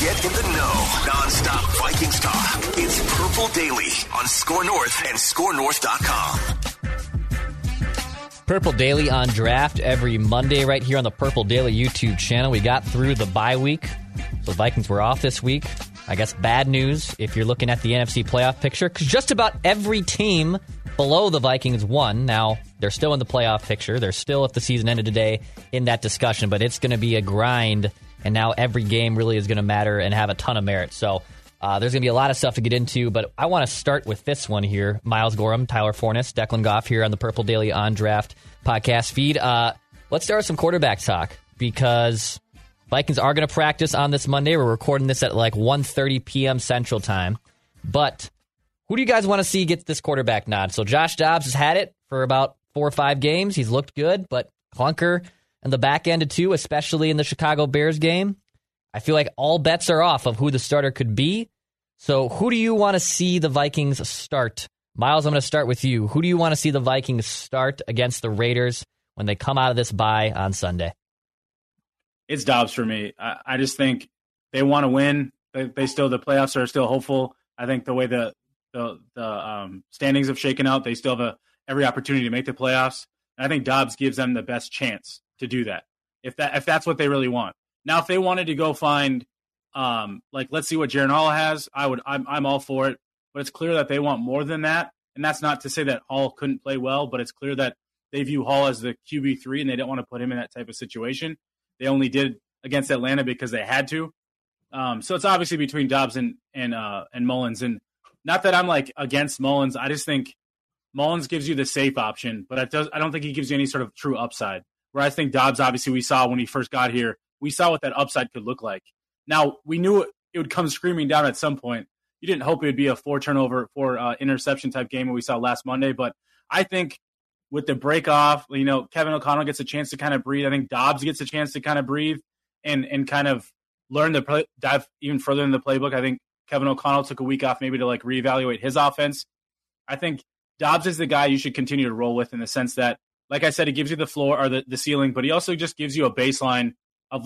Get in the know, nonstop Vikings talk. It's Purple Daily on Score North and ScoreNorth.com. Purple Daily on Draft every Monday right here on the Purple Daily YouTube channel. We got through the bye week, so the Vikings were off this week. I guess bad news if you're looking at the NFC playoff picture, because just about every team below the Vikings won. Now, they're still in the playoff picture. They're still, if the season ended today, in that discussion, but it's going to be a grind. And now every game really is going to matter and have a ton of merit. So there's going to be a lot of stuff to get into, but I want to start with this one here. Miles Gorham, Tyler Fornes, Declan Goff here on the Purple Daily on Draft podcast feed. Let's start with some quarterback talk, because Vikings are going to practice on this Monday. We're recording this at like 1:30 p.m. Central Time. But who do you guys want to see get this quarterback nod? So Josh Dobbs has had it for about 4 or 5 games. He's looked good, but clunker. And the back end of two, especially in the Chicago Bears game, I feel like all bets are off of who the starter could be. So who do you want to see the Vikings start? Miles, I'm going to start with you. Who do you want to see the Vikings start against the Raiders when they come out of this bye on Sunday? It's Dobbs for me. I just think they want to win. The playoffs are still hopeful. I think the way the standings have shaken out, they still have every opportunity to make the playoffs. And I think Dobbs gives them the best chance to do that, if that's what they really want. Now, if they wanted to go find, let's see what Jaren Hall has, I'm all for it. But it's clear that they want more than that, and that's not to say that Hall couldn't play well, but it's clear that they view Hall as the QB3, and they don't want to put him in that type of situation. They only did against Atlanta because they had to. So it's obviously between Dobbs and Mullins, and not that I'm against Mullins. I just think Mullins gives you the safe option, but I don't think he gives you any sort of true upside. Where I think Dobbs, obviously, we saw when he first got here, we saw what that upside could look like. Now, we knew it would come screaming down at some point. You didn't hope it would be a 4 turnover, 4 interception type game that we saw last Monday. But I think with the break off, Kevin O'Connell gets a chance to kind of breathe. I think Dobbs gets a chance to kind of breathe and kind of learn to dive even further in the playbook. I think Kevin O'Connell took a week off maybe to reevaluate his offense. I think Dobbs is the guy you should continue to roll with, in the sense that, like I said, he gives you the floor or the ceiling, but he also just gives you a baseline of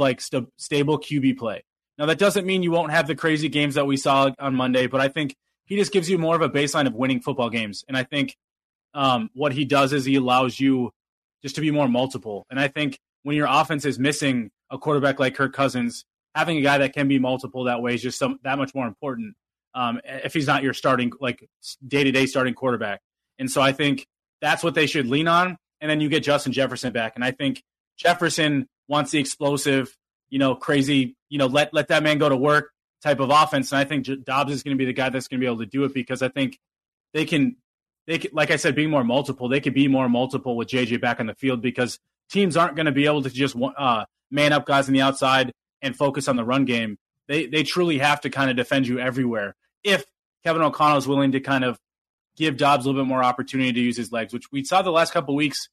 stable QB play. Now, that doesn't mean you won't have the crazy games that we saw on Monday, but I think he just gives you more of a baseline of winning football games. And I think what he does is he allows you just to be more multiple. And I think when your offense is missing a quarterback like Kirk Cousins, having a guy that can be multiple that way is just that much more important if he's not your starting, day-to-day starting quarterback. And so I think that's what they should lean on. And then you get Justin Jefferson back. And I think Jefferson wants the explosive, crazy, let that man go to work type of offense. And I think Dobbs is going to be the guy that's going to be able to do it, because I think they can, like I said, being more multiple, they could be more multiple with JJ back on the field, because teams aren't going to be able to just man up guys on the outside and focus on the run game. They truly have to kind of defend you everywhere. If Kevin O'Connell is willing to kind of give Dobbs a little bit more opportunity to use his legs, which we saw the last couple of weeks,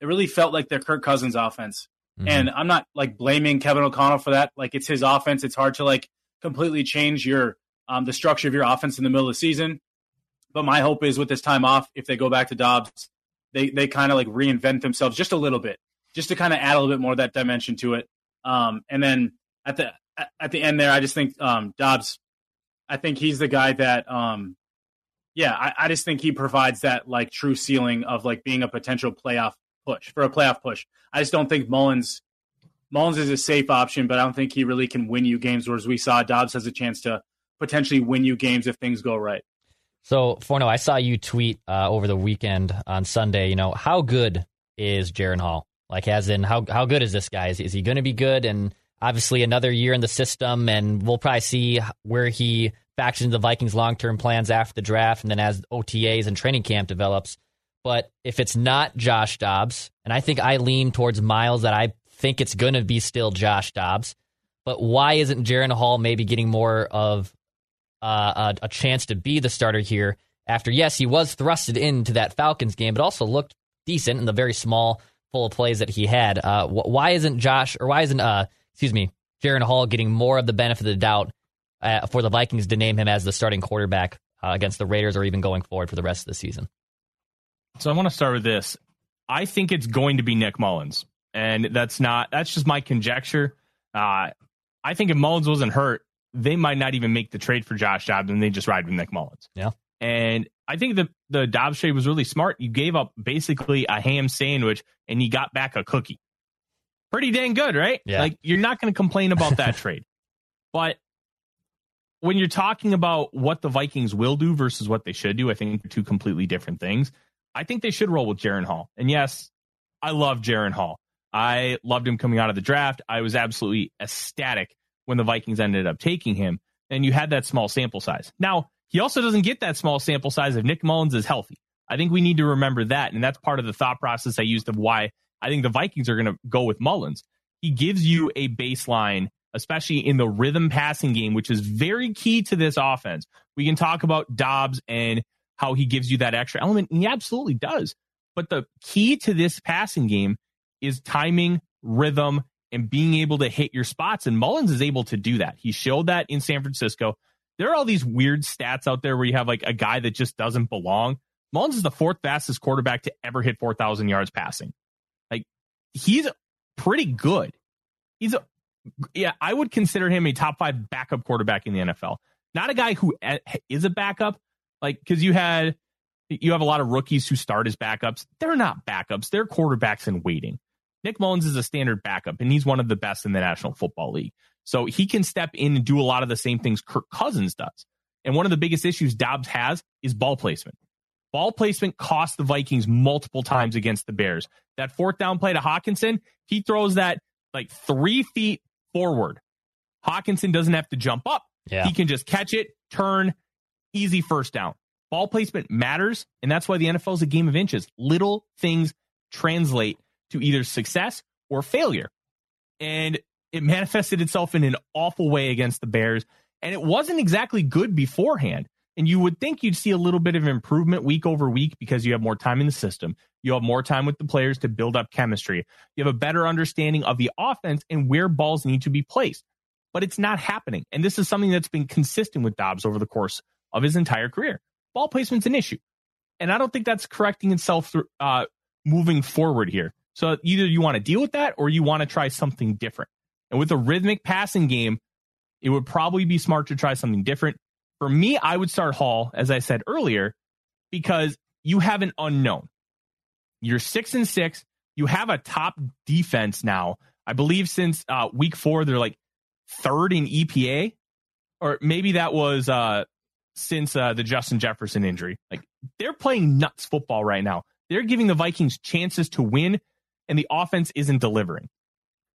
it really felt like their Kirk Cousins offense. Mm-hmm. And I'm not blaming Kevin O'Connell for that. It's his offense. It's hard to completely change your the structure of your offense in the middle of the season. But my hope is with this time off, if they go back to Dobbs, they kind of reinvent themselves just a little bit, just to kind of add a little bit more of that dimension to it. And then at the end there, I just think Dobbs, I think he's the guy that I just think he provides that true ceiling of being a potential playoff push. I just don't think Mullins Mullins is a safe option, but I don't think he really can win you games, whereas we saw Dobbs has a chance to potentially win you games if things go right. So, Forno, I saw you tweet over the weekend on Sunday, you know, how good is Jaren Hall? Like, as in, how good is this guy? Is he going to be good? And obviously another year in the system, and we'll probably see where he factors into the Vikings' long-term plans after the draft and then as OTAs and training camp develops. But if it's not Josh Dobbs, and I think I lean towards Miles that I think it's going to be still Josh Dobbs, but why isn't Jaren Hall maybe getting more of a chance to be the starter here after, yes, he was thrusted into that Falcons game, but also looked decent in the very small full of plays that he had. Why isn't Jaren Hall getting more of the benefit of the doubt for the Vikings to name him as the starting quarterback against the Raiders or even going forward for the rest of the season? So I want to start with this. I think it's going to be Nick Mullins, and that's just my conjecture. I think if Mullins wasn't hurt, they might not even make the trade for Josh Dobbs, and they just ride with Nick Mullins. Yeah. And I think the Dobbs trade was really smart. You gave up basically a ham sandwich, and you got back a cookie. Pretty dang good, right? Yeah. Like, you're not going to complain about that trade. But when you're talking about what the Vikings will do versus what they should do, I think they're two completely different things. I think they should roll with Jaren Hall. And yes, I love Jaren Hall. I loved him coming out of the draft. I was absolutely ecstatic when the Vikings ended up taking him, and you had that small sample size. Now, he also doesn't get that small sample size if Nick Mullins is healthy. I think we need to remember that, and that's part of the thought process I used of why I think the Vikings are going to go with Mullins. He gives you a baseline, especially in the rhythm passing game, which is very key to this offense. We can talk about Dobbs and how he gives you that extra element, and he absolutely does. But the key to this passing game is timing, rhythm, and being able to hit your spots. And Mullins is able to do that. He showed that in San Francisco. There are all these weird stats out there where you have like a guy that just doesn't belong. Mullins is the fourth fastest quarterback to ever hit 4,000 yards passing. Like, he's pretty good. I would consider him a top five backup quarterback in the NFL. Not a guy who is a backup, like, because you have a lot of rookies who start as backups. They're not backups. They're quarterbacks in waiting. Nick Mullins is a standard backup, and he's one of the best in the National Football League. So he can step in and do a lot of the same things Kirk Cousins does. And one of the biggest issues Dobbs has is ball placement. Ball placement cost the Vikings multiple times against the Bears. That fourth down play to Hockenson, he throws that like 3 feet forward. Hockenson doesn't have to jump up. Yeah. He can just catch it, turn, easy first down. Ball placement matters, and that's why the NFL is a game of inches. Little things translate to either success or failure. And it manifested itself in an awful way against the Bears. And it wasn't exactly good beforehand. And you would think you'd see a little bit of improvement week over week because you have more time in the system. You have more time with the players to build up chemistry. You have a better understanding of the offense and where balls need to be placed. But it's not happening. And this is something that's been consistent with Dobbs over the course of his entire career. Ball placement's an issue. And I don't think that's correcting itself moving forward here. So either you want to deal with that or you want to try something different. And with a rhythmic passing game, it would probably be smart to try something different. For me, I would start Hall, as I said earlier, because you have an unknown. You're 6-6. You have a top defense now. I believe since week four, they're like third in EPA, or maybe that was since the Justin Jefferson injury. Like, they're playing nuts football right now. They're giving the Vikings chances to win, and the offense isn't delivering.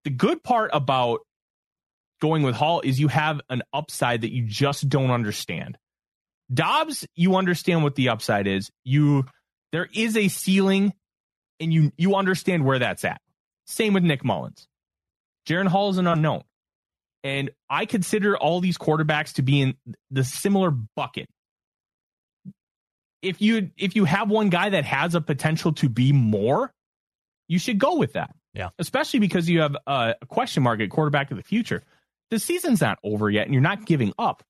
The good part about going with Hall is you have an upside that you just don't understand. Dobbs, you understand what the upside is. There is a ceiling, and you understand where that's at. Same with Nick Mullins. Jaren Hall is an unknown. And I consider all these quarterbacks to be in the similar bucket. If you have one guy that has a potential to be more, you should go with that. Yeah. Especially because you have a question mark at quarterback of the future. The season's not over yet, and you're not giving up.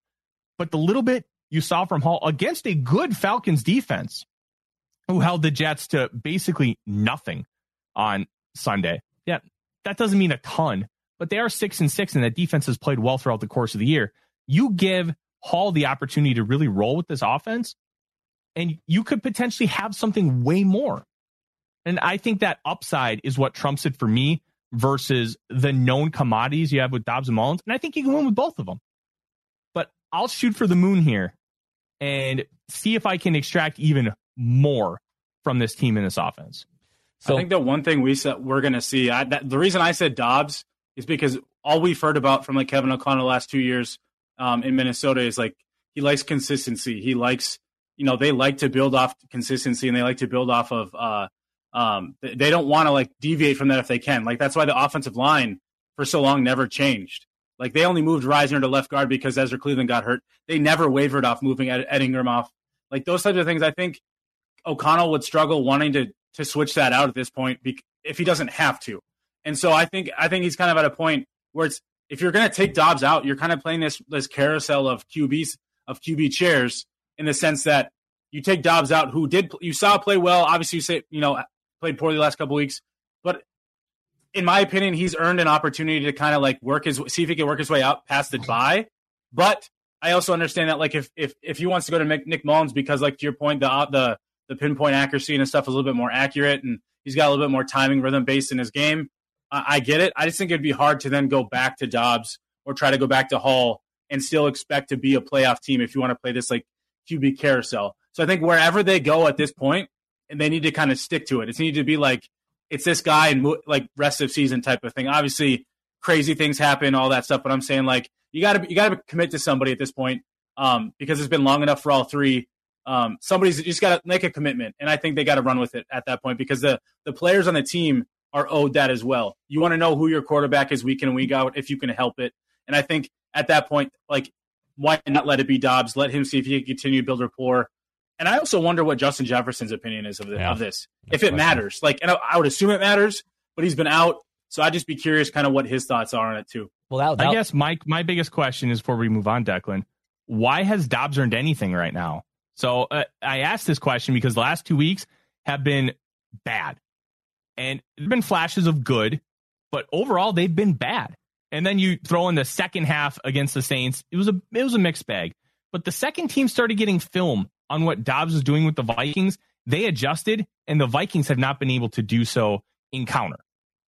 But the little bit you saw from Hall against a good Falcons defense who held the Jets to basically nothing on Sunday. Yeah, that doesn't mean a ton, but they are 6-6, and that defense has played well throughout the course of the year. You give Hall the opportunity to really roll with this offense, and you could potentially have something way more. And I think that upside is what trumps it for me versus the known commodities you have with Dobbs and Mullins. And I think you can win with both of them. But I'll shoot for the moon here and see if I can extract even more from this team in this offense. So I think the one thing we're going to see, the reason I said Dobbs is because all we've heard about from like Kevin O'Connell the last 2 years in Minnesota is like he likes consistency. He likes, you know, they like to build off consistency and they like to build off of they don't want to like deviate from that if they can. Like that's why the offensive line for so long never changed. Like they only moved Reisner to left guard because Ezra Cleveland got hurt. They never wavered off moving Ed Ingram off. Like those types of things. I think O'Connell would struggle wanting to switch that out at this point if he doesn't have to. And so I think he's kind of at a point where it's, if you're going to take Dobbs out, you're kind of playing this carousel of QB chairs in the sense that you take Dobbs out, who you saw play well. Obviously, played poorly the last couple weeks, but in my opinion, he's earned an opportunity to kind of like see if he can work his way out past the bye. But I also understand that like if he wants to go to Nick Mullins because like to your point, the pinpoint accuracy and his stuff is a little bit more accurate and he's got a little bit more timing rhythm based in his game. I get it. I just think it'd be hard to then go back to Dobbs or try to go back to Hall and still expect to be a playoff team if you want to play this like QB carousel. So I think wherever they go at this point, and they need to kind of stick to it. It's need to be like it's this guy and like rest of season type of thing. Obviously, crazy things happen, all that stuff. But I'm saying like you gotta commit to somebody at this point because it's been long enough for all three. Somebody's just gotta make a commitment, and I think they gotta run with it at that point because the players on the team are owed that as well. You want to know who your quarterback is week in and week out if you can help it. And I think at that point, like, why not let it be Dobbs? Let him see if he can continue to build rapport. And I also wonder what Justin Jefferson's opinion is of this, if it matters. Like, and I would assume it matters, but he's been out. So I'd just be curious kind of what his thoughts are on it too. Well, I guess my biggest question is before we move on, Declan, why has Dobbs earned anything right now? So I asked this question because the last 2 weeks have been bad. And there have been flashes of good, but overall they've been bad. And then you throw in the second half against the Saints. It was a mixed bag. But the second team started getting film on what Dobbs was doing with the Vikings. They adjusted, and the Vikings have not been able to do so in counter.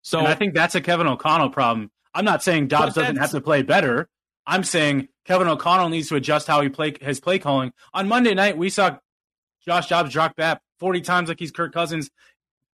So, and I think that's a Kevin O'Connell problem. I'm not saying Dobbs doesn't have to play better. I'm saying Kevin O'Connell needs to adjust how he play his play calling. On Monday night, we saw Josh Dobbs drop back 40 times like he's Kirk Cousins.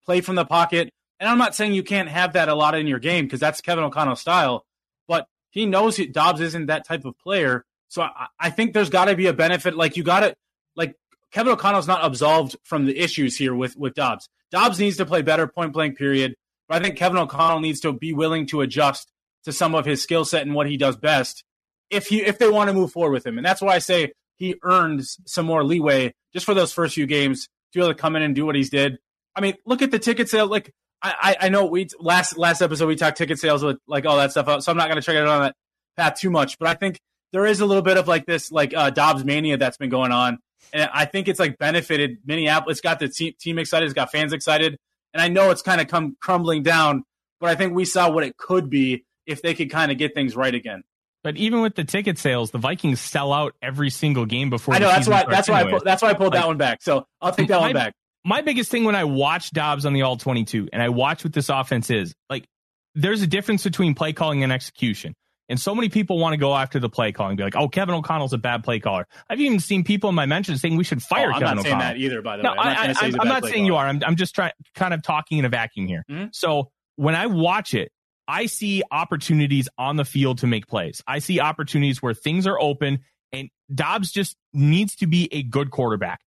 Play from the pocket. And I'm not saying you can't have that a lot in your game because that's Kevin O'Connell's style, but he knows Dobbs isn't that type of player. So I think there's got to be a benefit. Like you got to, like Kevin O'Connell's not absolved from the issues here with Dobbs. Dobbs needs to play better point blank period. But I think Kevin O'Connell needs to be willing to adjust to some of his skill set and what he does best if they want to move forward with him. And that's why I say he earns some more leeway just for those first few games to be able to come in and do what he's did. I mean, look at the ticket sale. Like, I know we last episode we talked ticket sales with like all that stuff out, so I'm not going to check it out on that path too much. But I think there is a little bit of like this like Dobbs mania that's been going on, and I think it's like benefited Minneapolis. It's got the team excited, it's got fans excited, and I know it's kind of come crumbling down, but I think we saw what it could be if they could kind of get things right again. But even with the ticket sales, the Vikings sell out every single game before. I know that's why I pulled that one back. So I'll take that one back. My biggest thing when I watch Dobbs on the All-22 and I watch what this offense is, like there's a difference between play calling and execution. And so many people want to go after the play calling, be like, oh, Kevin O'Connell's a bad play caller. I've even seen people in my mentions saying we should fire Kevin O'Connell. I'm not saying that either, by the way. I'm not saying you are. I'm just kind of talking in a vacuum here. Mm-hmm. So when I watch it, I see opportunities on the field to make plays. I see opportunities where things are open and Dobbs just needs to be a good quarterback.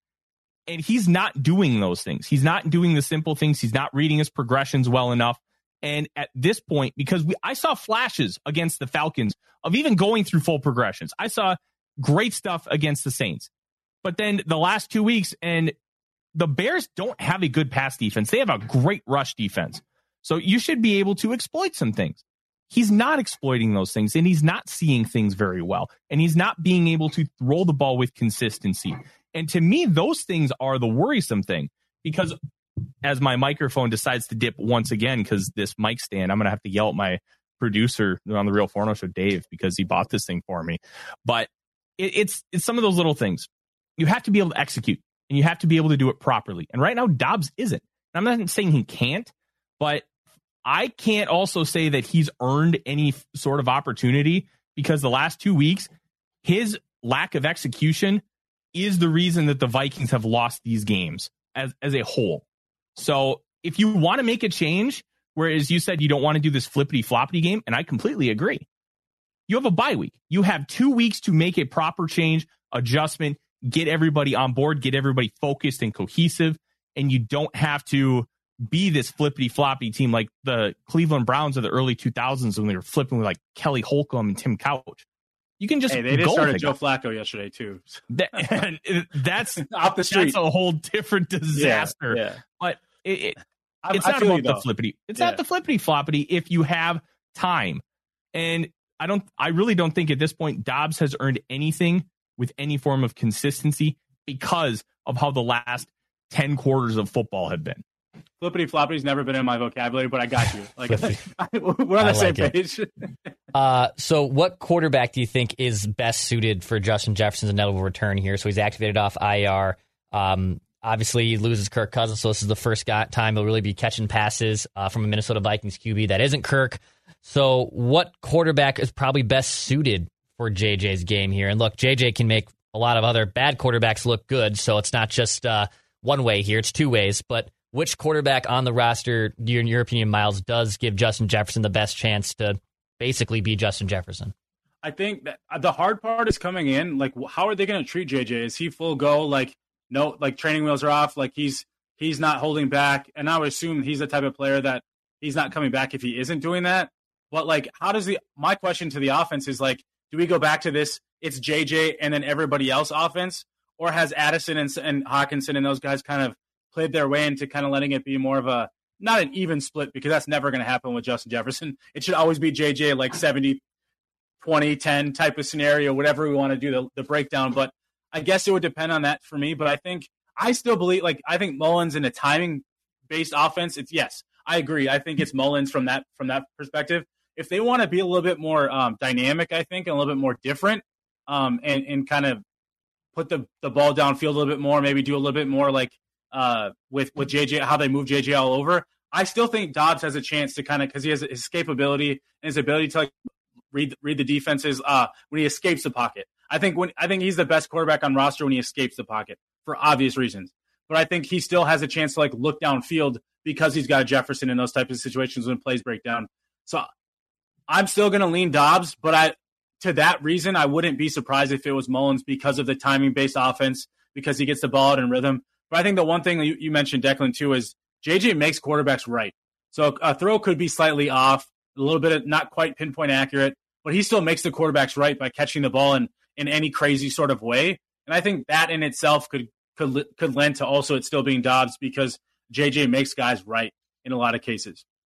And he's not doing those things. He's not doing the simple things. He's not reading his progressions well enough. And at this point, because I saw flashes against the Falcons of even going through full progressions. I saw great stuff against the Saints. But then the last 2 weeks, and the Bears don't have a good pass defense. They have a great rush defense. So you should be able to exploit some things. He's not exploiting those things, and he's not seeing things very well. And he's not being able to throw the ball with consistency. And to me, those things are the worrisome thing because as my microphone decides to dip once again, because this mic stand, I'm going to have to yell at my producer on the Real Forno Show, Dave, because he bought this thing for me. But it's some of those little things. You have to be able to execute and you have to be able to do it properly. And right now, Dobbs isn't. And I'm not saying he can't, but I can't also say that he's earned any sort of opportunity, because the last 2 weeks, his lack of execution is the reason that the Vikings have lost these games as a whole. So if you want to make a change, whereas you said you don't want to do this flippity-floppity game, and I completely agree, you have a bye week. You have 2 weeks to make a proper change, adjustment, get everybody on board, get everybody focused and cohesive, and you don't have to be this flippity-floppy team like the Cleveland Browns of the early 2000s when they were flipping with like Kelly Holcomb and Tim Couch. You can just they just started Joe Flacco yesterday too. That's off the street. That's a whole different disaster. Yeah. But it's not about the flippity. It's not the flippity-floppity if you have time. And I really don't think at this point Dobbs has earned anything with any form of consistency because of how the last 10 quarters of football have been. Flippity floppity's never been in my vocabulary, but I got you. Like, we're on the same page. So what quarterback do you think is best suited for Justin Jefferson's inevitable return here? So he's activated off IR. Obviously, he loses Kirk Cousins, so this is the first time he'll really be catching passes from a Minnesota Vikings QB that isn't Kirk. So what quarterback is probably best suited for JJ's game here? And look, JJ can make a lot of other bad quarterbacks look good, so it's not just one way here, it's two ways. But which quarterback on the roster, in your opinion, Miles, does give Justin Jefferson the best chance to basically be Justin Jefferson? I think that the hard part is coming in. Like, how are they going to treat JJ? Is he full go? Like, no, like training wheels are off. Like he's not holding back. And I would assume he's the type of player that he's not coming back if he isn't doing that. But like, how does my question to the offense is like, do we go back to this? It's JJ and then everybody else offense, or has Addison and Hockenson and those guys kind of played their way into kind of letting it be more of a, not an even split, because that's never going to happen with Justin Jefferson. It should always be JJ, like 70, 20, 10 type of scenario, whatever we want to do, the breakdown. But I guess it would depend on that for me. But I think I still believe, like, I think Mullins in a timing based offense, it's yes, I agree. I think it's Mullins from that perspective. If they want to be a little bit more dynamic, I think, and a little bit more different and kind of put the ball downfield a little bit more, maybe do a little bit more like, with JJ, how they move JJ all over. I still think Dobbs has a chance to kind of, because he has his escapability and his ability to like read the defenses when he escapes the pocket. I think he's the best quarterback on roster when he escapes the pocket for obvious reasons. But I think he still has a chance to like look downfield because he's got Jefferson in those types of situations when plays break down. So I'm still going to lean Dobbs, but to that reason, I wouldn't be surprised if it was Mullins because of the timing-based offense, because he gets the ball out in rhythm. But I think the one thing that you mentioned, Declan, too, is JJ makes quarterbacks right. So a throw could be slightly off, a little bit of not quite pinpoint accurate, but he still makes the quarterbacks right by catching the ball in any crazy sort of way. And I think that in itself could lend to also it still being Dobbs because JJ makes guys right in a lot of cases.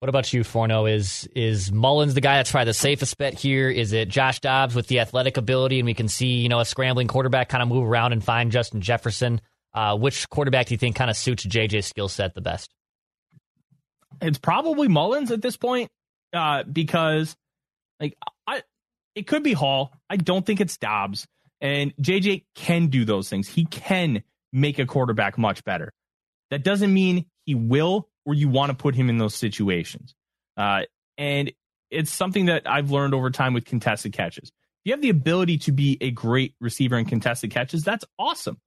What about you, Forno? Is Mullins the guy that's probably the safest bet here? Is it Josh Dobbs with the athletic ability, and we can see a scrambling quarterback kind of move around and find Justin Jefferson? Which quarterback do you think kind of suits JJ's skill set the best? It's probably Mullins at this point because it could be Hall. I don't think it's Dobbs, and JJ can do those things. He can make a quarterback much better. That doesn't mean he will, or you want to put him in those situations. And it's something that I've learned over time with contested catches. If you have the ability to be a great receiver in contested catches, that's awesome.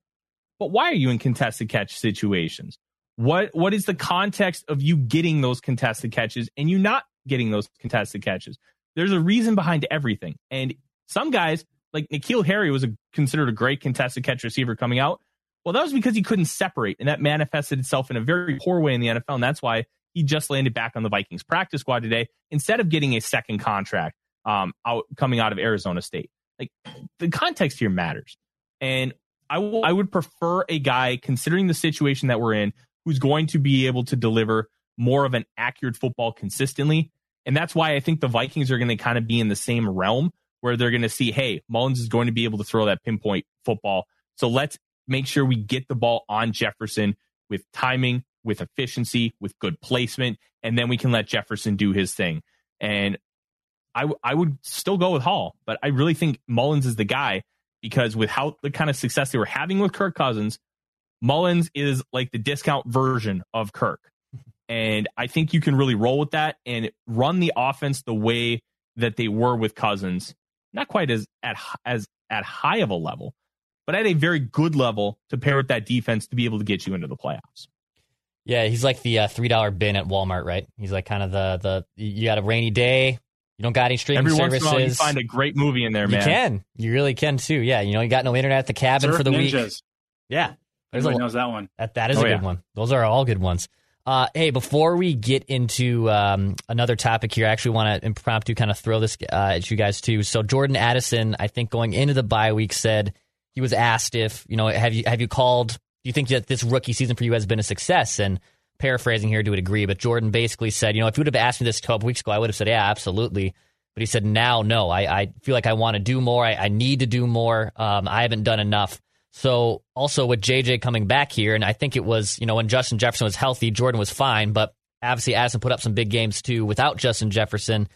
But why are you in contested catch situations? What is the context of you getting those contested catches and you not getting those contested catches? There's a reason behind everything. And some guys, like N'Keal Harry, was considered a great contested catch receiver coming out. Well, that was because he couldn't separate, and that manifested itself in a very poor way in the NFL, and that's why he just landed back on the Vikings practice squad today instead of getting a second contract coming out of Arizona State. Like, the context here matters, and I would prefer a guy, considering the situation that we're in, who's going to be able to deliver more of an accurate football consistently And that's why I think the Vikings are going to kind of be in the same realm where they're going to see, hey, Mullins is going to be able to throw that pinpoint football. So let's make sure we get the ball on Jefferson with timing, with efficiency, with good placement, and then we can let Jefferson do his thing. And I would still go with Hall, but I really think Mullins is the guy, because with how the kind of success they were having with Kirk Cousins, Mullins is like the discount version of Kirk. And I think you can really roll with that and run the offense the way that they were with Cousins. Not quite as high of a level, but at a very good level to pair with that defense to be able to get you into the playoffs. Yeah, he's like the $3 bin at Walmart, right? He's like kind of the you got a rainy day, you don't got any streaming services. Every once in a while you find a great movie in there, man. You can. You really can, too. Yeah, you know, you got no internet at the cabin for the week. Yeah. Everybody knows that one. That is a good one. Those are all good ones. Hey, before we get into another topic here, I actually want to impromptu kind of throw this at you guys, too. So Jordan Addison, I think going into the bye week, said he was asked if, you know, have you called, do you think that this rookie season for you has been a success? And paraphrasing here to a degree, but Jordan basically said, you know, if you would have asked me this a couple weeks ago, I would have said, yeah, absolutely. But he said, now, no, I feel like I want to do more. I need to do more. I haven't done enough. So also with JJ coming back here, and I think it was, you know, when Justin Jefferson was healthy, Jordan was fine, but obviously Addison put up some big games too without Justin Jefferson.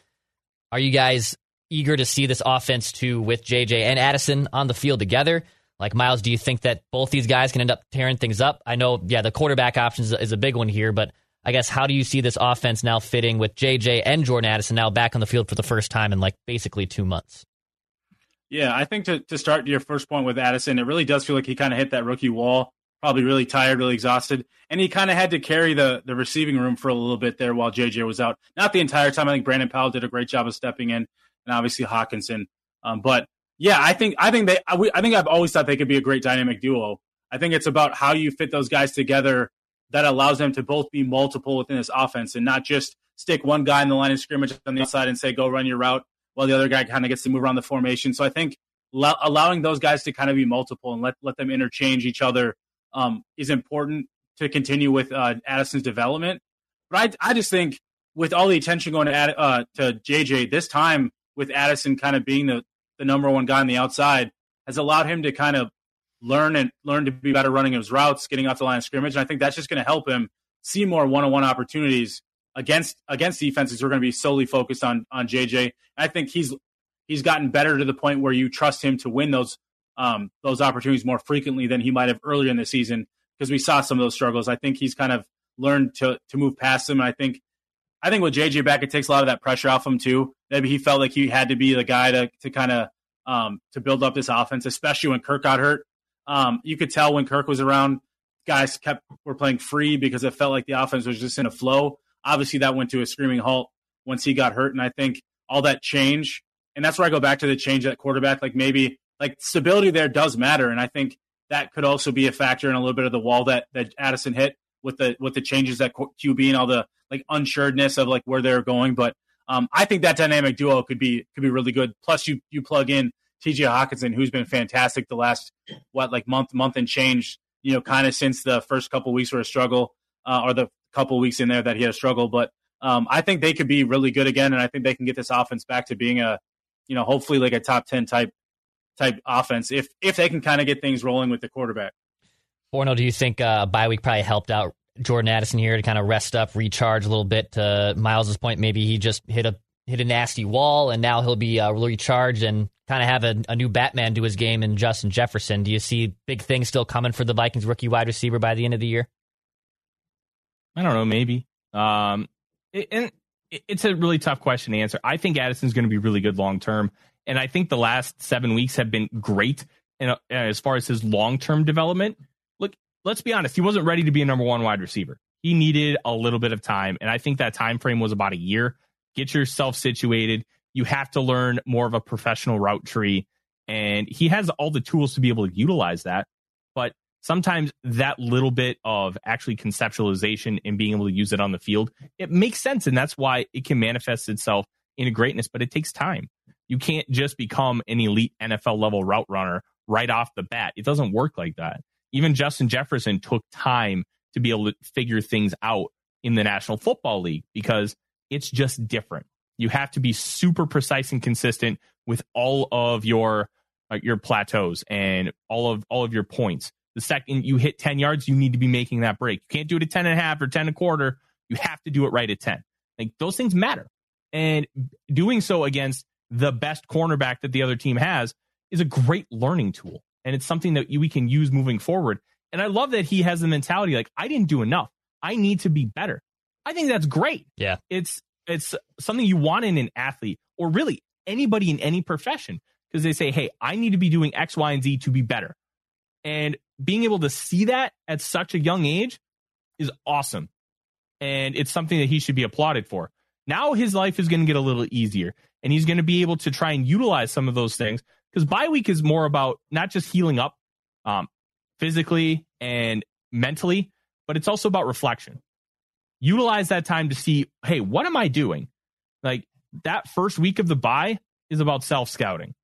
Are you guys eager to see this offense too with JJ and Addison on the field together? Like, Miles, do you think that both these guys can end up tearing things up? I know, yeah, the quarterback options is a big one here, but I guess how do you see this offense now fitting with JJ and Jordan Addison now back on the field for the first time in like basically 2 months? Yeah, I think to start your first point with Addison, it really does feel like he kind of hit that rookie wall, probably really tired, really exhausted, and he kind of had to carry the receiving room for a little bit there while JJ was out. Not the entire time. I think Brandon Powell did a great job of stepping in, and obviously Hockenson. But yeah, I think I've always thought they could be a great dynamic duo. I think it's about how you fit those guys together that allows them to both be multiple within this offense and not just stick one guy in the line of scrimmage on the outside and say, go run your route, while the other guy kind of gets to move around the formation. So I think allowing those guys to kind of be multiple and let them interchange each other is important to continue with Addison's development. But I just think with all the attention going to JJ this time, with Addison kind of being the number one guy on the outside, has allowed him to kind of learn to be better running his routes, getting off the line of scrimmage. And I think that's just going to help him see more one-on-one opportunities against defenses who are going to be solely focused on JJ. And I think he's gotten better to the point where you trust him to win those opportunities more frequently than he might have earlier in the season, because we saw some of those struggles. I think he's kind of learned to move past them. And I think with JJ back, it takes a lot of that pressure off him too. Maybe he felt like he had to be the guy to kind of to build up this offense, especially when Kirk got hurt. You could tell when Kirk was around, guys were playing free because it felt like the offense was just in a flow. Obviously, that went to a screaming halt once he got hurt, and I think all that change, and that's where I go back to the change at quarterback. Maybe stability there does matter, and I think that could also be a factor in a little bit of the wall that Addison hit with the changes at QB and all the unsureness of where they're going. But I think that dynamic duo could be really good. Plus, you plug in T.J. Hockenson, who's been fantastic the last month and change. You know, kind of since the first couple weeks were a struggle, or the couple weeks in there that he had a struggle, but I think they could be really good again, and I think they can get this offense back to being a, you know, hopefully like a top 10 type offense if they can kind of get things rolling with the quarterback. Forno, do you think bye week probably helped out Jordan Addison here to kind of rest up, recharge a little bit? To Miles's point, maybe he just hit a nasty wall, and now he'll be recharged and kind of have a new Batman do his game in Justin Jefferson. Do you see big things still coming for the Vikings rookie wide receiver by the end of the year? I don't know, maybe. It's a really tough question to answer. I think Addison's going to be really good long-term, and I think the last 7 weeks have been great as far as his long-term development. Look, let's be honest. He wasn't ready to be a number one wide receiver. He needed a little bit of time, and I think that time frame was about a year. Get yourself situated. You have to learn more of a professional route tree, and he has all the tools to be able to utilize that, but sometimes that little bit of actually conceptualization and being able to use it on the field, it makes sense. And that's why it can manifest itself into greatness, but it takes time. You can't just become an elite NFL level route runner right off the bat. It doesn't work like that. Even Justin Jefferson took time to be able to figure things out in the National Football League because it's just different. You have to be super precise and consistent with all of your plateaus and all of your points. The second you hit 10 yards, you need to be making that break. You can't do it at 10 and a half or 10 and a quarter. You have to do it right at 10. Like, those things matter. And doing so against the best cornerback that the other team has is a great learning tool. And it's something that we can use moving forward. And I love that he has the mentality, like, I didn't do enough. I need to be better. I think that's great. Yeah. It's something you want in an athlete, or really anybody in any profession, because they say, hey, I need to be doing X, Y, and Z to be better. And being able to see that at such a young age is awesome. And it's something that he should be applauded for. Now his life is going to get a little easier, and he's going to be able to try and utilize some of those things, because bye week is more about not just healing up physically and mentally, but it's also about reflection. Utilize that time to see, hey, what am I doing? Like, that first week of the bye is about self-scouting.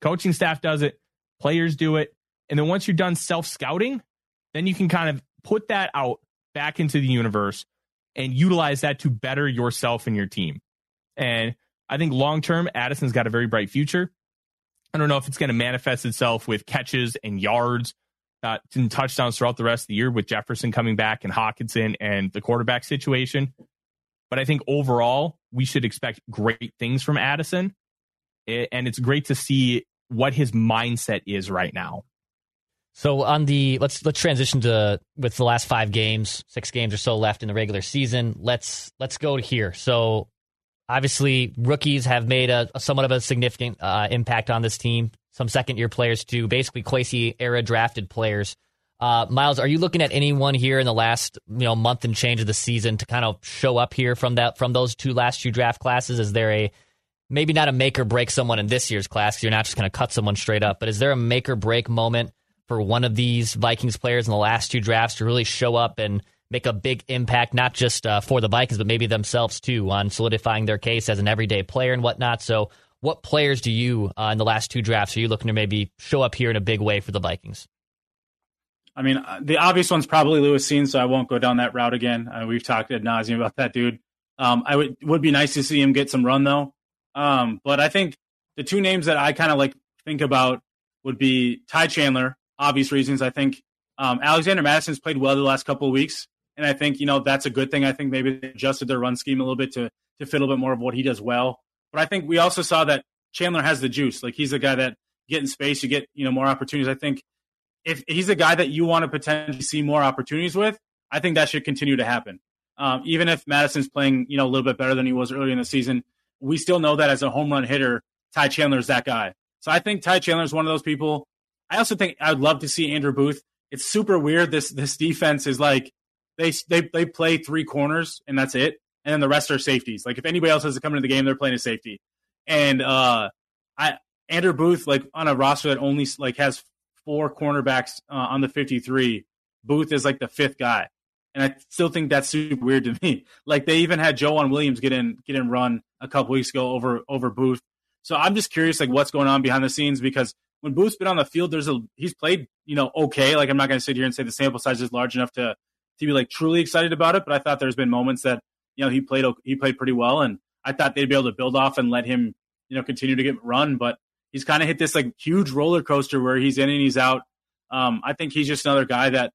Coaching staff does it. Players do it. And then once you're done self-scouting, then you can kind of put that out back into the universe and utilize that to better yourself and your team. And I think long-term, Addison's got a very bright future. I don't know if it's going to manifest itself with catches and yards and touchdowns throughout the rest of the year with Jefferson coming back and Hockenson and the quarterback situation. But I think overall, we should expect great things from Addison. And it's great to see what his mindset is right now. So on the let's transition to with the last 5 games, 6 games or so left in the regular season. Let's go to here. So obviously rookies have made a somewhat of a significant impact on this team. Some second year players too, basically Kwesi era drafted players. Miles, are you looking at anyone here in the last month and change of the season to kind of show up here from those two last two draft classes? Is there a maybe not a make or break someone in this year's class, 'cause you're not just going to cut someone straight up, but is there a make or break moment for one of these Vikings players in the last 2 drafts to really show up and make a big impact, not just for the Vikings, but maybe themselves too, on solidifying their case as an everyday player and whatnot? So what players do you, in the last 2 drafts, are you looking to maybe show up here in a big way for the Vikings? I mean, the obvious one's probably Lewisine, so I won't go down that route again. We've talked ad nauseum about that dude. Would be nice to see him get some run, though. But I think the 2 names that I kind of think about would be Ty Chandler, obvious reasons. I think Alexander Madison's played well the last couple of weeks, and I think that's a good thing. I think maybe they adjusted their run scheme a little bit to fit a little bit more of what he does well. But I think we also saw that Chandler has the juice. Like, he's a guy that get in space, you get more opportunities. I think if he's a guy that you want to potentially see more opportunities with, I think that should continue to happen. Even if Madison's playing a little bit better than he was early in the season, we still know that as a home run hitter, Ty Chandler's that guy. So I think Ty Chandler's one of those people. I also think I would love to see Andrew Booth. It's super weird. This defense is like they play 3 corners and that's it, and then the rest are safeties. Like, if anybody else has to come into the game, they're playing a safety. And Andrew Booth, on a roster that only has 4 cornerbacks on the 53, Booth is the 5th guy, and I still think that's super weird to me. Like, they even had Joanne Williams get in run a couple weeks ago over Booth. So I'm just curious what's going on behind the scenes, because when Booth's been on the field, he's played, okay. I'm not going to sit here and say the sample size is large enough to be truly excited about it, but I thought there's been moments that he played pretty well, and I thought they'd be able to build off and let him continue to get run. But he's kind of hit this huge roller coaster where he's in and he's out. I think he's just another guy that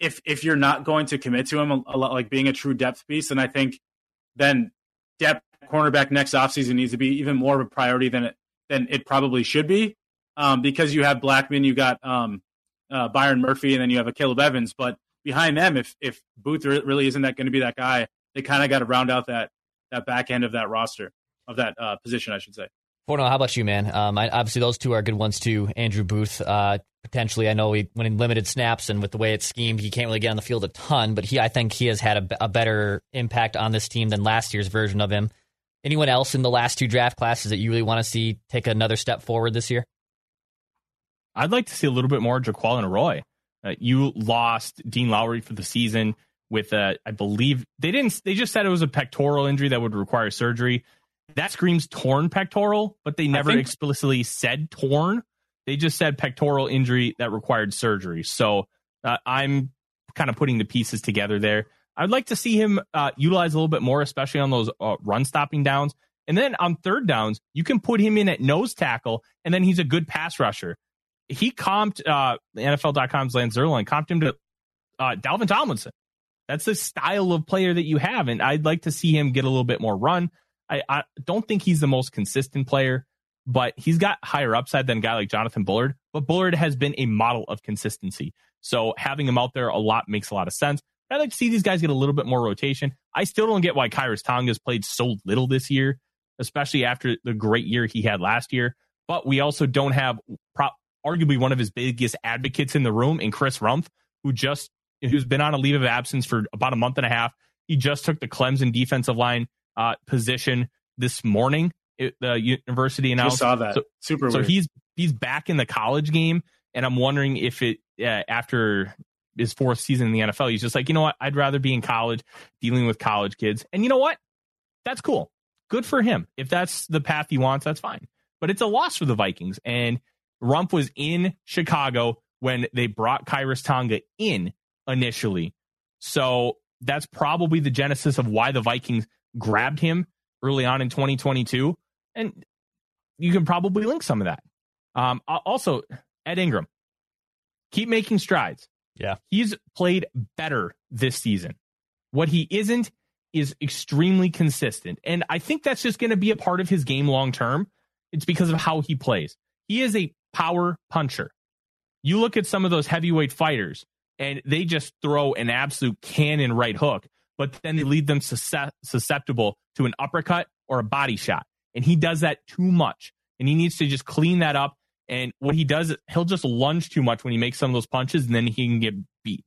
if you're not going to commit to him a lot, being a true depth piece, and I think then depth cornerback next offseason needs to be even more of a priority than it probably should be. Because you have Blackman, you got Byron Murphy, and then you have a Caleb Evans. But behind them, if Booth really isn't that going to be that guy, they kind of got to round out that back end of that roster, of that position, I should say. Forno, how about you, man? Obviously, those two are good ones too. Andrew Booth, potentially. I know when in limited snaps and with the way it's schemed, he can't really get on the field a ton. But I think he has had a better impact on this team than last year's version of him. Anyone else in the last 2 draft classes that you really want to see take another step forward this year? I'd like to see a little bit more Jaquelin Roy. You lost Dean Lowry for the season with, I believe they just said it was a pectoral injury that would require surgery. That screams torn pectoral, but they never explicitly said torn. They just said pectoral injury that required surgery. So I'm kind of putting the pieces together there. I'd like to see him utilize a little bit more, especially on those run stopping downs. And then on third downs, you can put him in at nose tackle, and then he's a good pass rusher. He comped NFL.com's Lance Zierlein, comped him to Dalvin Tomlinson. That's the style of player that you have, and I'd like to see him get a little bit more run. I don't think he's the most consistent player, but he's got higher upside than a guy like Jonathan Bullard. But Bullard has been a model of consistency, so having him out there a lot makes a lot of sense. I'd like to see these guys get a little bit more rotation. I still don't get why Kairos Tonga has played so little this year, especially after the great year he had last year. But we also don't have arguably one of his biggest advocates in the room in Chris Rumph, who's been on a leave of absence for about a month and a half. He just took the Clemson defensive line position this morning. The university announced. I saw that. So weird. He's back in the college game, and I'm wondering if it after his fourth season in the NFL, he's just like, you know what? I'd rather be in college dealing with college kids. And you know what? That's cool. Good for him. If that's the path he wants, that's fine. But it's a loss for the Vikings. And Rumph was in Chicago when they brought Kairos Tonga in initially. So that's probably the genesis of why the Vikings grabbed him early on in 2022. And you can probably link some of that. Also, Ed Ingram, keep making strides. Yeah, he's played better this season. What he isn't is extremely consistent. And I think that's just going to be a part of his game long term. It's because of how he plays. He is a power puncher. You look at some of those heavyweight fighters and they just throw an absolute cannon right hook, but then they leave them susceptible to an uppercut or a body shot. And he does that too much. And he needs to just clean that up. And what he does, he'll just lunge too much when he makes some of those punches, and then he can get beat.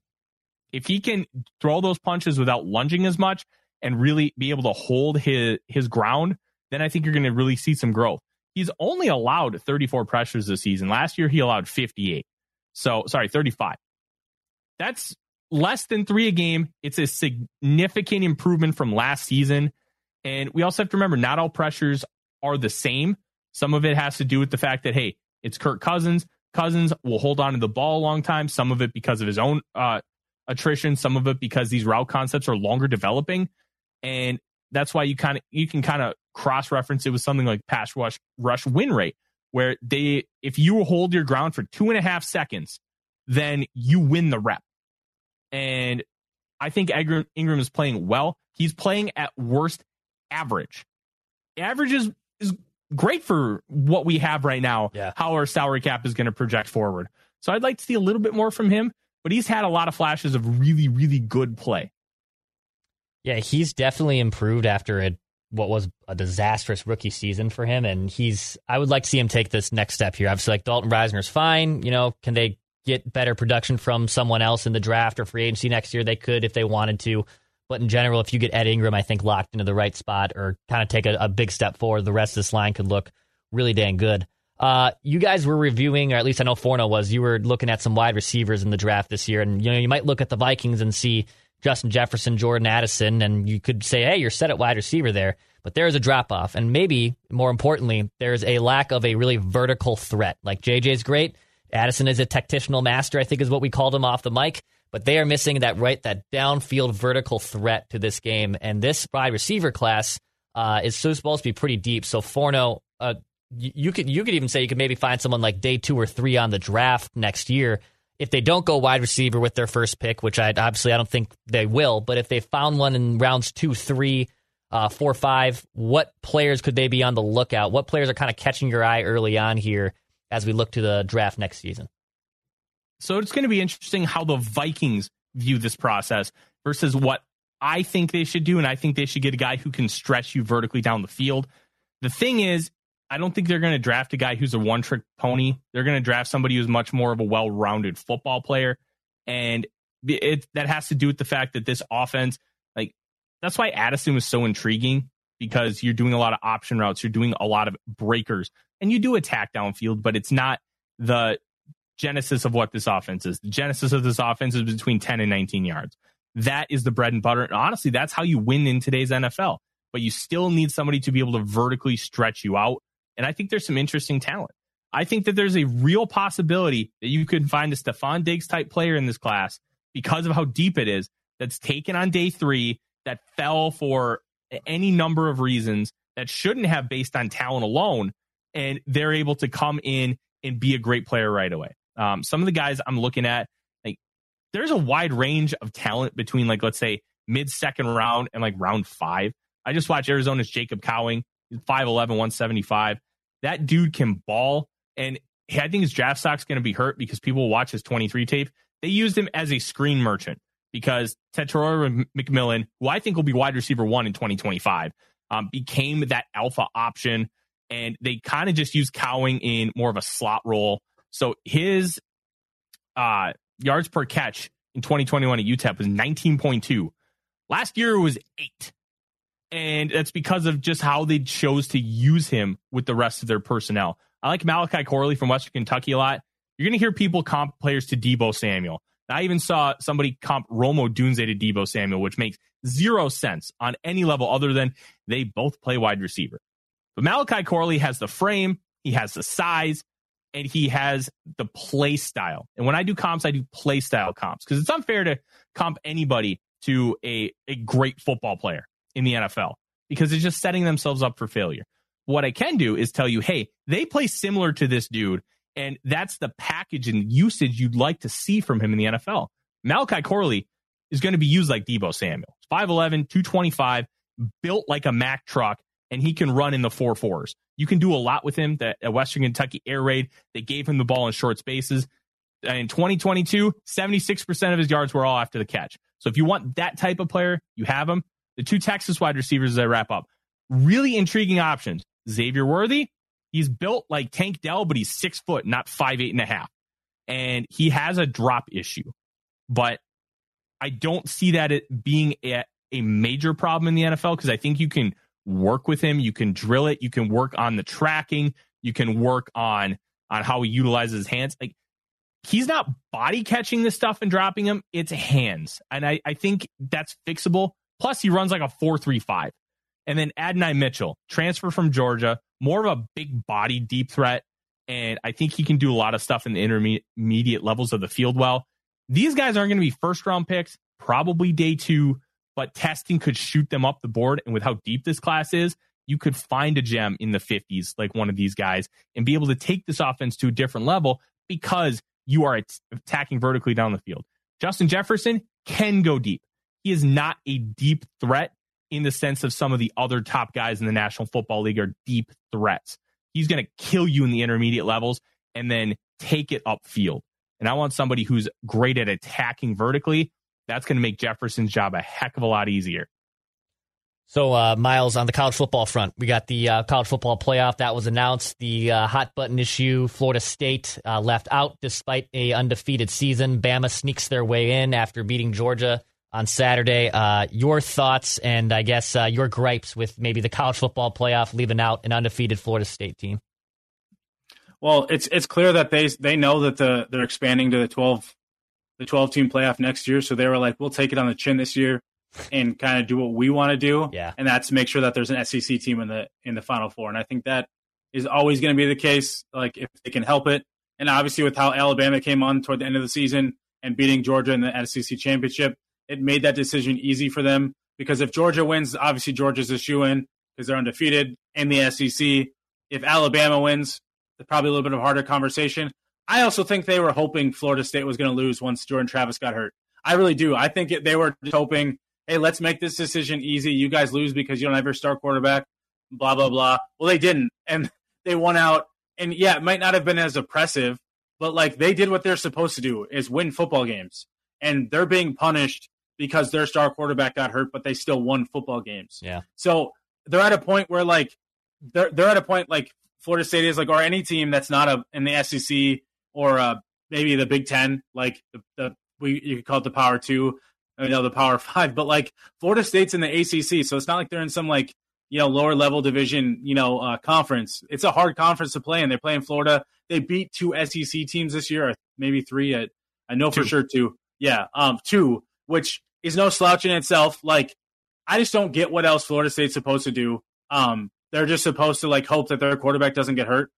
If he can throw those punches without lunging as much and really be able to hold his ground, then I think you're going to really see some growth. He's only allowed 34 pressures this season. Last year, he allowed 58. So, sorry, 35. That's less than 3 a game. It's a significant improvement from last season. And we also have to remember, not all pressures are the same. Some of it has to do with the fact that, hey, it's Kirk Cousins. Cousins will hold on to the ball a long time. Some of it because of his own attrition. Some of it because these route concepts are longer developing, and that's why you can cross-reference it with something like pass rush win rate, where if you hold your ground for 2.5 seconds, then you win the rep. And I think Ingram is playing well. He's playing at worst average. Average is great for what we have right now, yeah. How our salary cap is going to project forward. So I'd like to see a little bit more from him, but he's had a lot of flashes of really, really good play. Yeah, he's definitely improved after what was a disastrous rookie season for him, and I would like to see him take this next step here. Obviously, like, Dalton Risner's fine. You know, can they get better production from someone else in the draft or free agency next year? They could if they wanted to. But in general, if you get Ed Ingram, I think, locked into the right spot or kind of take a big step forward, the rest of this line could look really dang good. You guys were reviewing, or at least I know Forno was, you were looking at some wide receivers in the draft this year. And, you know, you might look at the Vikings and see Justin Jefferson, Jordan Addison, and you could say, hey, you're set at wide receiver there. But there is a drop-off. And maybe, more importantly, there's a lack of a really vertical threat. Like, JJ's great. Addison is a tactitional master, I think is what we called him off the mic. But they are missing that downfield vertical threat to this game. And this wide receiver class is supposed to be pretty deep. So Forno, you could even say you could maybe find someone like day 2 or 3 on the draft next year if they don't go wide receiver with their first pick, which I don't think they will. But if they found one in rounds 2, 3, 4, 5, what players could they be on the lookout? What players are kind of catching your eye early on here as we look to the draft next season? So it's going to be interesting how the Vikings view this process versus what I think they should do. And I think they should get a guy who can stretch you vertically down the field. The thing is, I don't think they're going to draft a guy who's a one-trick pony. They're going to draft somebody who's much more of a well-rounded football player. And that has to do with the fact that this offense, like, that's why Addison was so intriguing, because you're doing a lot of option routes. You're doing a lot of breakers, and you do attack downfield, but it's not the genesis of what this offense is. The genesis of this offense is between 10 and 19 yards. That is the bread and butter. And honestly, that's how you win in today's NFL. But you still need somebody to be able to vertically stretch you out. And I think there's some interesting talent. I think that there's a real possibility that you could find a Stephon Diggs type player in this class because of how deep it is. that's taken on day three that fell for any number of reasons that shouldn't have based on talent alone, and they're able to come in and be a great player right away. Some of the guys I'm looking at, like, there's a wide range of talent between, like, let's say mid-second round and like round five. I just watched Arizona's Jacob Cowing, 5'11", 175. That dude can ball, and I think his draft stock's going to be hurt because people watch his 23 tape. They used him as a screen merchant because Tetroy McMillan, who I think will be wide receiver one in 2025, became that alpha option, and they kind of just used Cowing in more of a slot role. So his yards per catch in 2021 at UTEP was 19.2. Last year it was 8. And that's because of just how they chose to use him with the rest of their personnel. I like Malachi Corley from Western Kentucky a lot. You're going to hear people comp players to Deebo Samuel. I even saw somebody comp Romo Dunze to Deebo Samuel, which makes 0 sense on any level other than they both play wide receiver. But Malachi Corley has the frame, he has the size, and he has the play style. And when I do comps, I do play style comps because it's unfair to comp anybody to a great football player in the NFL because it's just setting themselves up for failure. What I can do is tell you, hey, they play similar to this dude, and that's the package and usage you'd like to see from him in the NFL. Malachi Corley is going to be used like Deebo Samuel. 5'11", 225, built like a Mack truck, and he can run in the 4.4s. You can do a lot with him. That at Western Kentucky air raid, they gave him the ball in short spaces. In 2022, 76% of his yards were all after the catch. So if you want that type of player, you have him. The two Texas wide receivers as I wrap up, really intriguing options. Xavier Worthy, he's built like Tank Dell, but he's 6 foot, not 5'8.5". And he has a drop issue, but I don't see that it being a major problem in the NFL because I think you can work with him. You can drill it. You can work on the tracking. You can work on how he utilizes his hands. Like, he's not body catching this stuff and dropping him. It's hands. And I think that's fixable. Plus, he runs like a 4.35. And then Adonai Mitchell, transfer from Georgia, more of a big body deep threat. And I think he can do a lot of stuff in the intermediate levels of the field well. These guys aren't going to be first-round picks, probably day two, but testing could shoot them up the board. And with how deep this class is, you could find a gem in the 50s, like one of these guys, and be able to take this offense to a different level because you are attacking vertically down the field. Justin Jefferson can go deep. He is not a deep threat in the sense of some of the other top guys in the National Football League are deep threats. He's going to kill you in the intermediate levels and then take it upfield. And I want somebody who's great at attacking vertically. That's going to make Jefferson's job a heck of a lot easier. So, Miles, on the college football front, we got the college football playoff that was announced. The hot button issue, Florida State left out despite a undefeated season. Bama sneaks their way in after beating Georgia on Saturday. Your thoughts and, I guess, your gripes with maybe the college football playoff leaving out an undefeated Florida State team? Well, it's clear that they know that they're expanding to the 12 team playoff next year, so they were like, we'll take it on the chin this year and kind of do what we want to do, yeah. And that's make sure that there's an SEC team in the Final Four. And I think that is always going to be the case, like if they can help it. And obviously, with how Alabama came on toward the end of the season and beating Georgia in the SEC championship, it made that decision easy for them, because if Georgia wins, obviously Georgia's a shoo-in because they're undefeated in the SEC. If Alabama wins, it's probably a little bit of a harder conversation. I also think they were hoping Florida State was going to lose once Jordan Travis got hurt. I really do. I think they were just hoping, hey, let's make this decision easy. You guys lose because you don't have your star quarterback, blah, blah, blah. Well, they didn't, and they won out. And, yeah, it might not have been as oppressive, but, like, they did what they're supposed to do is win football games, and they're being punished because their star quarterback got hurt, but they still won football games. Yeah. So they're at a point where, like, they're at a point like Florida State is, like, or any team that's not in the SEC or maybe the Big Ten, like you could call it the Power Two, the Power Five. But, like, Florida State's in the ACC, so it's not like they're in some, like, lower level division, conference. It's a hard conference to play in. They play in Florida. They beat 2 SEC teams this year, or maybe 3. I know 2. For sure 2. Yeah, 2. Which is no slouch in itself. Like, I just don't get what else Florida State's supposed to do. They're just supposed to, like, hope that their quarterback doesn't get hurt.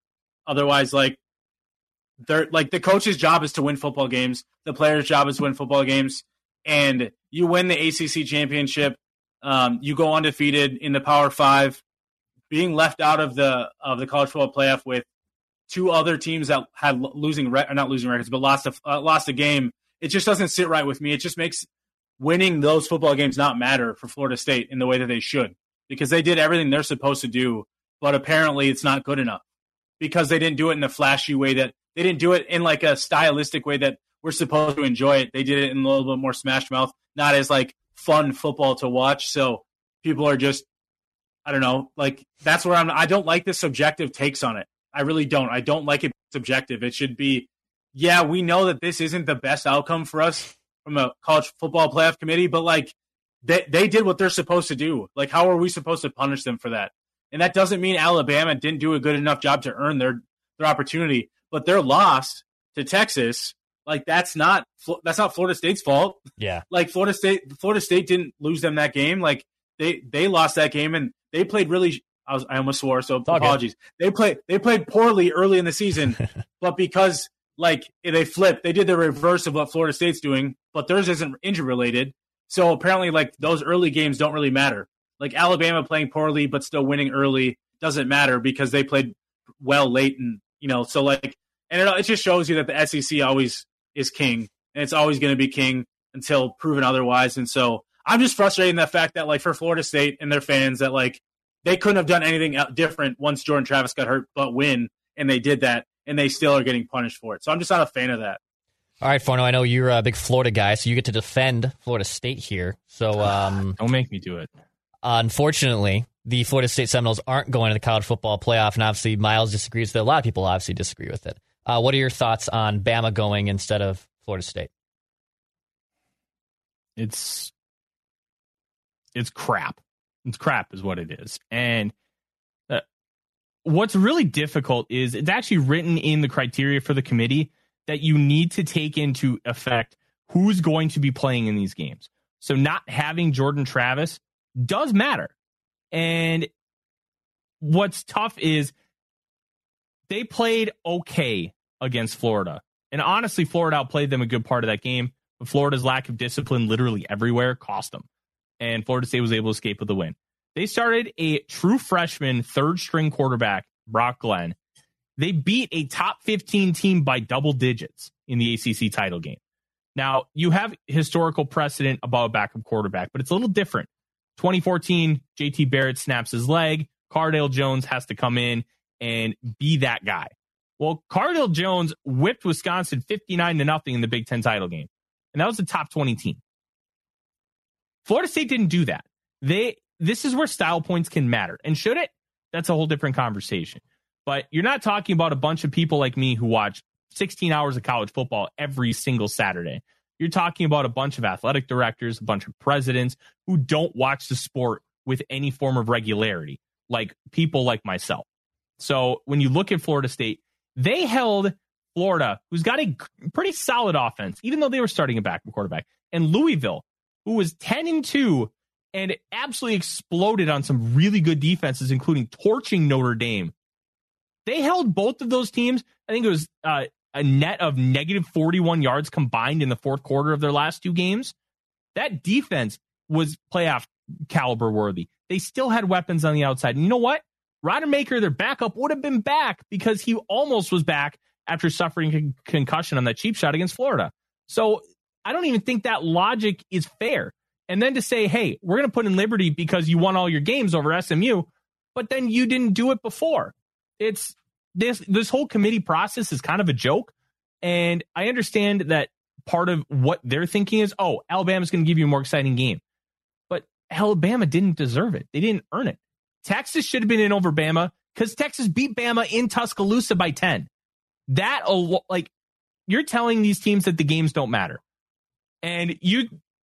Otherwise, like, they're like, the coach's job is to win football games. The player's job is to win football games. and you win the ACC championship, you go undefeated in the Power Five, being left out of the college football playoff with two other teams that had lost a game. It just doesn't sit right with me. It just makes winning those football games not matter for Florida State in the way that they should, because they did everything they're supposed to do, but apparently it's not good enough because they didn't do it in a flashy way, that they didn't do it in like a stylistic way that we're supposed to enjoy it. They did it in a little bit more smash mouth, not as like fun football to watch. So people are just, I don't know, like that's where I don't like the subjective takes on it. I really don't. I don't like it subjective. It should be, yeah, we know that this isn't the best outcome for us from a college football playoff committee, but like they did what they're supposed to do. Like, how are we supposed to punish them for that? And that doesn't mean Alabama didn't do a good enough job to earn their opportunity, but their loss to Texas, like that's not Florida State's fault. Yeah. Like Florida State didn't lose them that game. Like they lost that game and they played really I almost swore, so apologies. They played poorly early in the season, but because like they flipped, they did the reverse of what Florida State's doing, but theirs isn't injury related. So apparently like those early games don't really matter. Like Alabama playing poorly but still winning early doesn't matter because they played well late, and so like, and it just shows you that the SEC always is king, and it's always going to be king until proven otherwise. And so I'm just frustrated in the fact that like for Florida State and their fans that like they couldn't have done anything different once Jordan Travis got hurt but win, and they did that, and they still are getting punished for it. So I'm just not a fan of that. All right, Forno, I know you're a big Florida guy, so you get to defend Florida State here. So don't make me do it. Unfortunately, the Florida State Seminoles aren't going to the college football playoff, and obviously Miles disagrees with it. A lot of people obviously disagree with it. What are your thoughts on Bama going instead of Florida State? It's crap. It's crap is what it is. And what's really difficult is it's actually written in the criteria for the committee that you need to take into effect who's going to be playing in these games. So not having Jordan Travis does matter. And what's tough is they played okay against Florida. And honestly, Florida outplayed them a good part of that game. But Florida's lack of discipline literally everywhere cost them. And Florida State was able to escape with the win. They started a true freshman third-string quarterback, Brock Glenn. They beat a top 15 team by double digits in the ACC title game. Now, you have historical precedent about a backup quarterback, but it's a little different. 2014, JT Barrett snaps his leg. Cardale Jones has to come in and be that guy. Well, Cardale Jones whipped Wisconsin 59-0 in the Big Ten title game. And that was the top 20 team. Florida State didn't do that. This is where style points can matter. And should it? That's a whole different conversation. But you're not talking about a bunch of people like me who watch 16 hours of college football every single Saturday. You're talking about a bunch of athletic directors, a bunch of presidents who don't watch the sport with any form of regularity, like people like myself. So when you look at Florida State, they held Florida, who's got a pretty solid offense, even though they were starting a backup quarterback, and Louisville, who was 10-2 and absolutely exploded on some really good defenses, including torching Notre Dame. They held both of those teams. I think it was a net of negative 41 yards combined in the fourth quarter of their last two games. That defense was playoff caliber worthy. They still had weapons on the outside. And you know what? Rodemaker, their backup, would have been back because he almost was back after suffering a concussion on that cheap shot against Florida. So I don't even think that logic is fair. And then to say, hey, we're going to put in Liberty because you won all your games over SMU, but then you didn't do it before. It's this whole committee process is kind of a joke. And I understand that part of what they're thinking is, oh, Alabama's going to give you a more exciting game. But Alabama didn't deserve it. They didn't earn it. Texas should have been in over Bama because Texas beat Bama in Tuscaloosa by 10. That, like, you're telling these teams that the games don't matter. And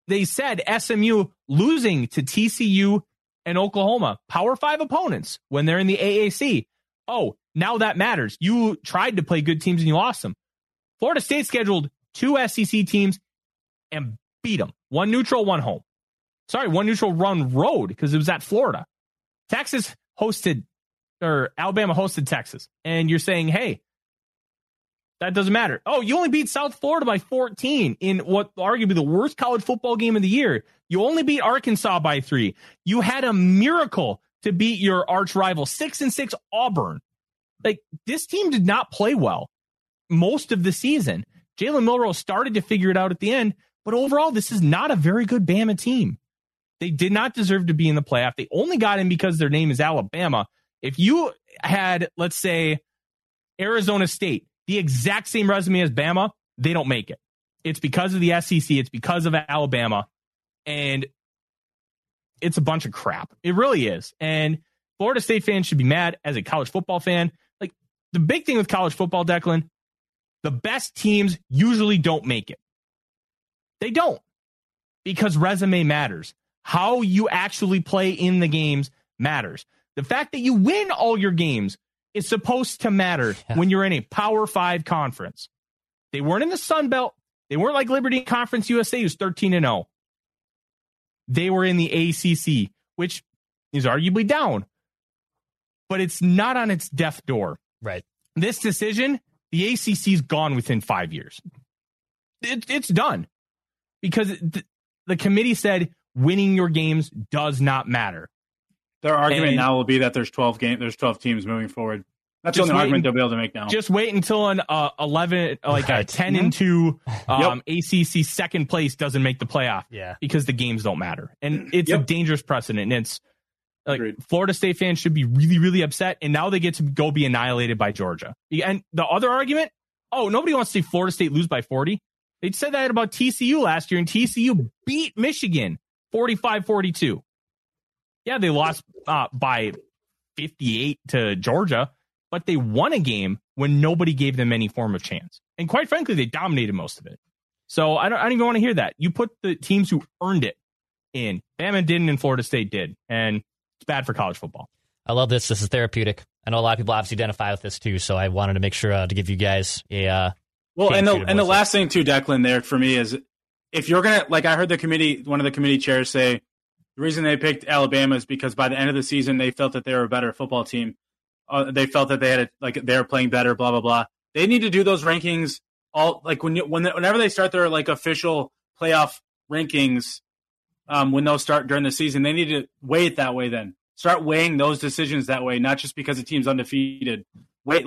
they said SMU losing to TCU and Oklahoma, Power 5 opponents when they're in the AAC. Oh, now that matters. You tried to play good teams and you lost them. Florida State scheduled two SEC teams and beat them. One neutral, one home. Sorry, one neutral, one road, because it was at Florida. Alabama hosted Texas. And you're saying, hey, That doesn't matter. Oh, you only beat South Florida by 14 in what arguably the worst college football game of the year. You only beat Arkansas by 3. You had a miracle to beat your arch rival, 6-6 Auburn. Like, this team did not play well most of the season. Jalen Milroe started to figure it out at the end, but overall, this is not a very good Bama team. They did not deserve to be in the playoff. They only got in because their name is Alabama. If you had, let's say, Arizona State, the exact same resume as Bama, they don't make it. It's because of the SEC. It's because of Alabama. And it's a bunch of crap. It really is. And Florida State fans should be mad as a college football fan. Like, the big thing with college football, Declan, the best teams usually don't make it. They don't, because resume matters. How you actually play in the games matters. The fact that you win all your games is supposed to matter when you're in a Power 5 conference. They weren't in the Sun Belt. They weren't like Liberty Conference USA, who's 13-0. They were in the ACC, which is arguably down, but it's not on its death door. Right. This decision, the ACC's gone within 5 years. It's done, because the committee said winning your games does not matter. Their argument now will be that there's 12 teams moving forward. That's the only argument they'll be able to make now. Just wait until an 11, like right. a 10-2 ACC second place doesn't make the playoff. Yeah, because the games don't matter, and it's a dangerous precedent. And it's like, Florida State fans should be really, really upset, and now they get to go be annihilated by Georgia. And the other argument, oh, nobody wants to see Florida State lose by 40. They said that about TCU last year, and TCU beat Michigan 45-42. Yeah, they lost by 58 to Georgia, but they won a game when nobody gave them any form of chance. And quite frankly, they dominated most of it. So I don't even want to hear that. You put the teams who earned it in. Bama didn't, and Florida State did. And it's bad for college football. I love this. This is therapeutic. I know a lot of people obviously identify with this too, so I wanted to make sure to give you guys a... well, and the last thing too, Declan, there for me is, if you're going to... Like, I heard one of the committee chairs say, the reason they picked Alabama is because by the end of the season, they felt that they were a better football team. They felt that they had they were playing better, blah, blah, blah. They need to do those rankings all, like, whenever they start their official playoff rankings, when those start during the season, they need to weigh it that way then. Start weighing those decisions that way, not just because the team's undefeated. Wait,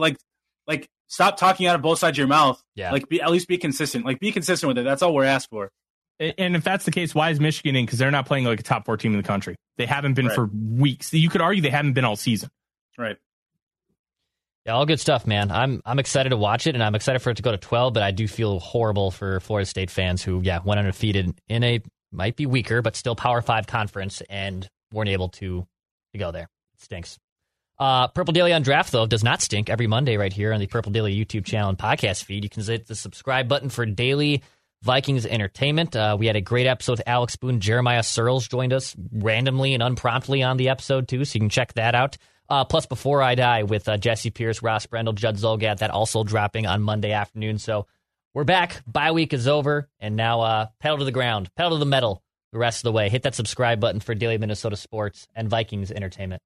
stop talking out of both sides of your mouth. Yeah. At least be consistent. Be consistent with it. That's all we're asked for. And if that's the case, why is Michigan in? Because they're not playing like a top 4 team in the country. They haven't been for weeks. You could argue they haven't been all season. Right. Yeah, all good stuff, man. I'm excited to watch it, and I'm excited for it to go to 12. But I do feel horrible for Florida State fans who, went undefeated in a might be weaker but still Power 5 conference and weren't able to go there. It stinks. Purple Daily on Draft, though, does not stink. Every Monday right here on the Purple Daily YouTube channel and podcast feed, you can hit the subscribe button for daily Vikings entertainment. We had a great episode with Alex Boone. Jeremiah Searles joined us randomly and unpromptly on the episode too, so you can check that out. Plus Before I Die with Jesse Pierce, Ross Brendel, Judd Zolgat, that also dropping on Monday afternoon. So we're back. Bye week is over, and now pedal to the ground, pedal to the metal the rest of the way. Hit that subscribe button for daily Minnesota sports and Vikings entertainment.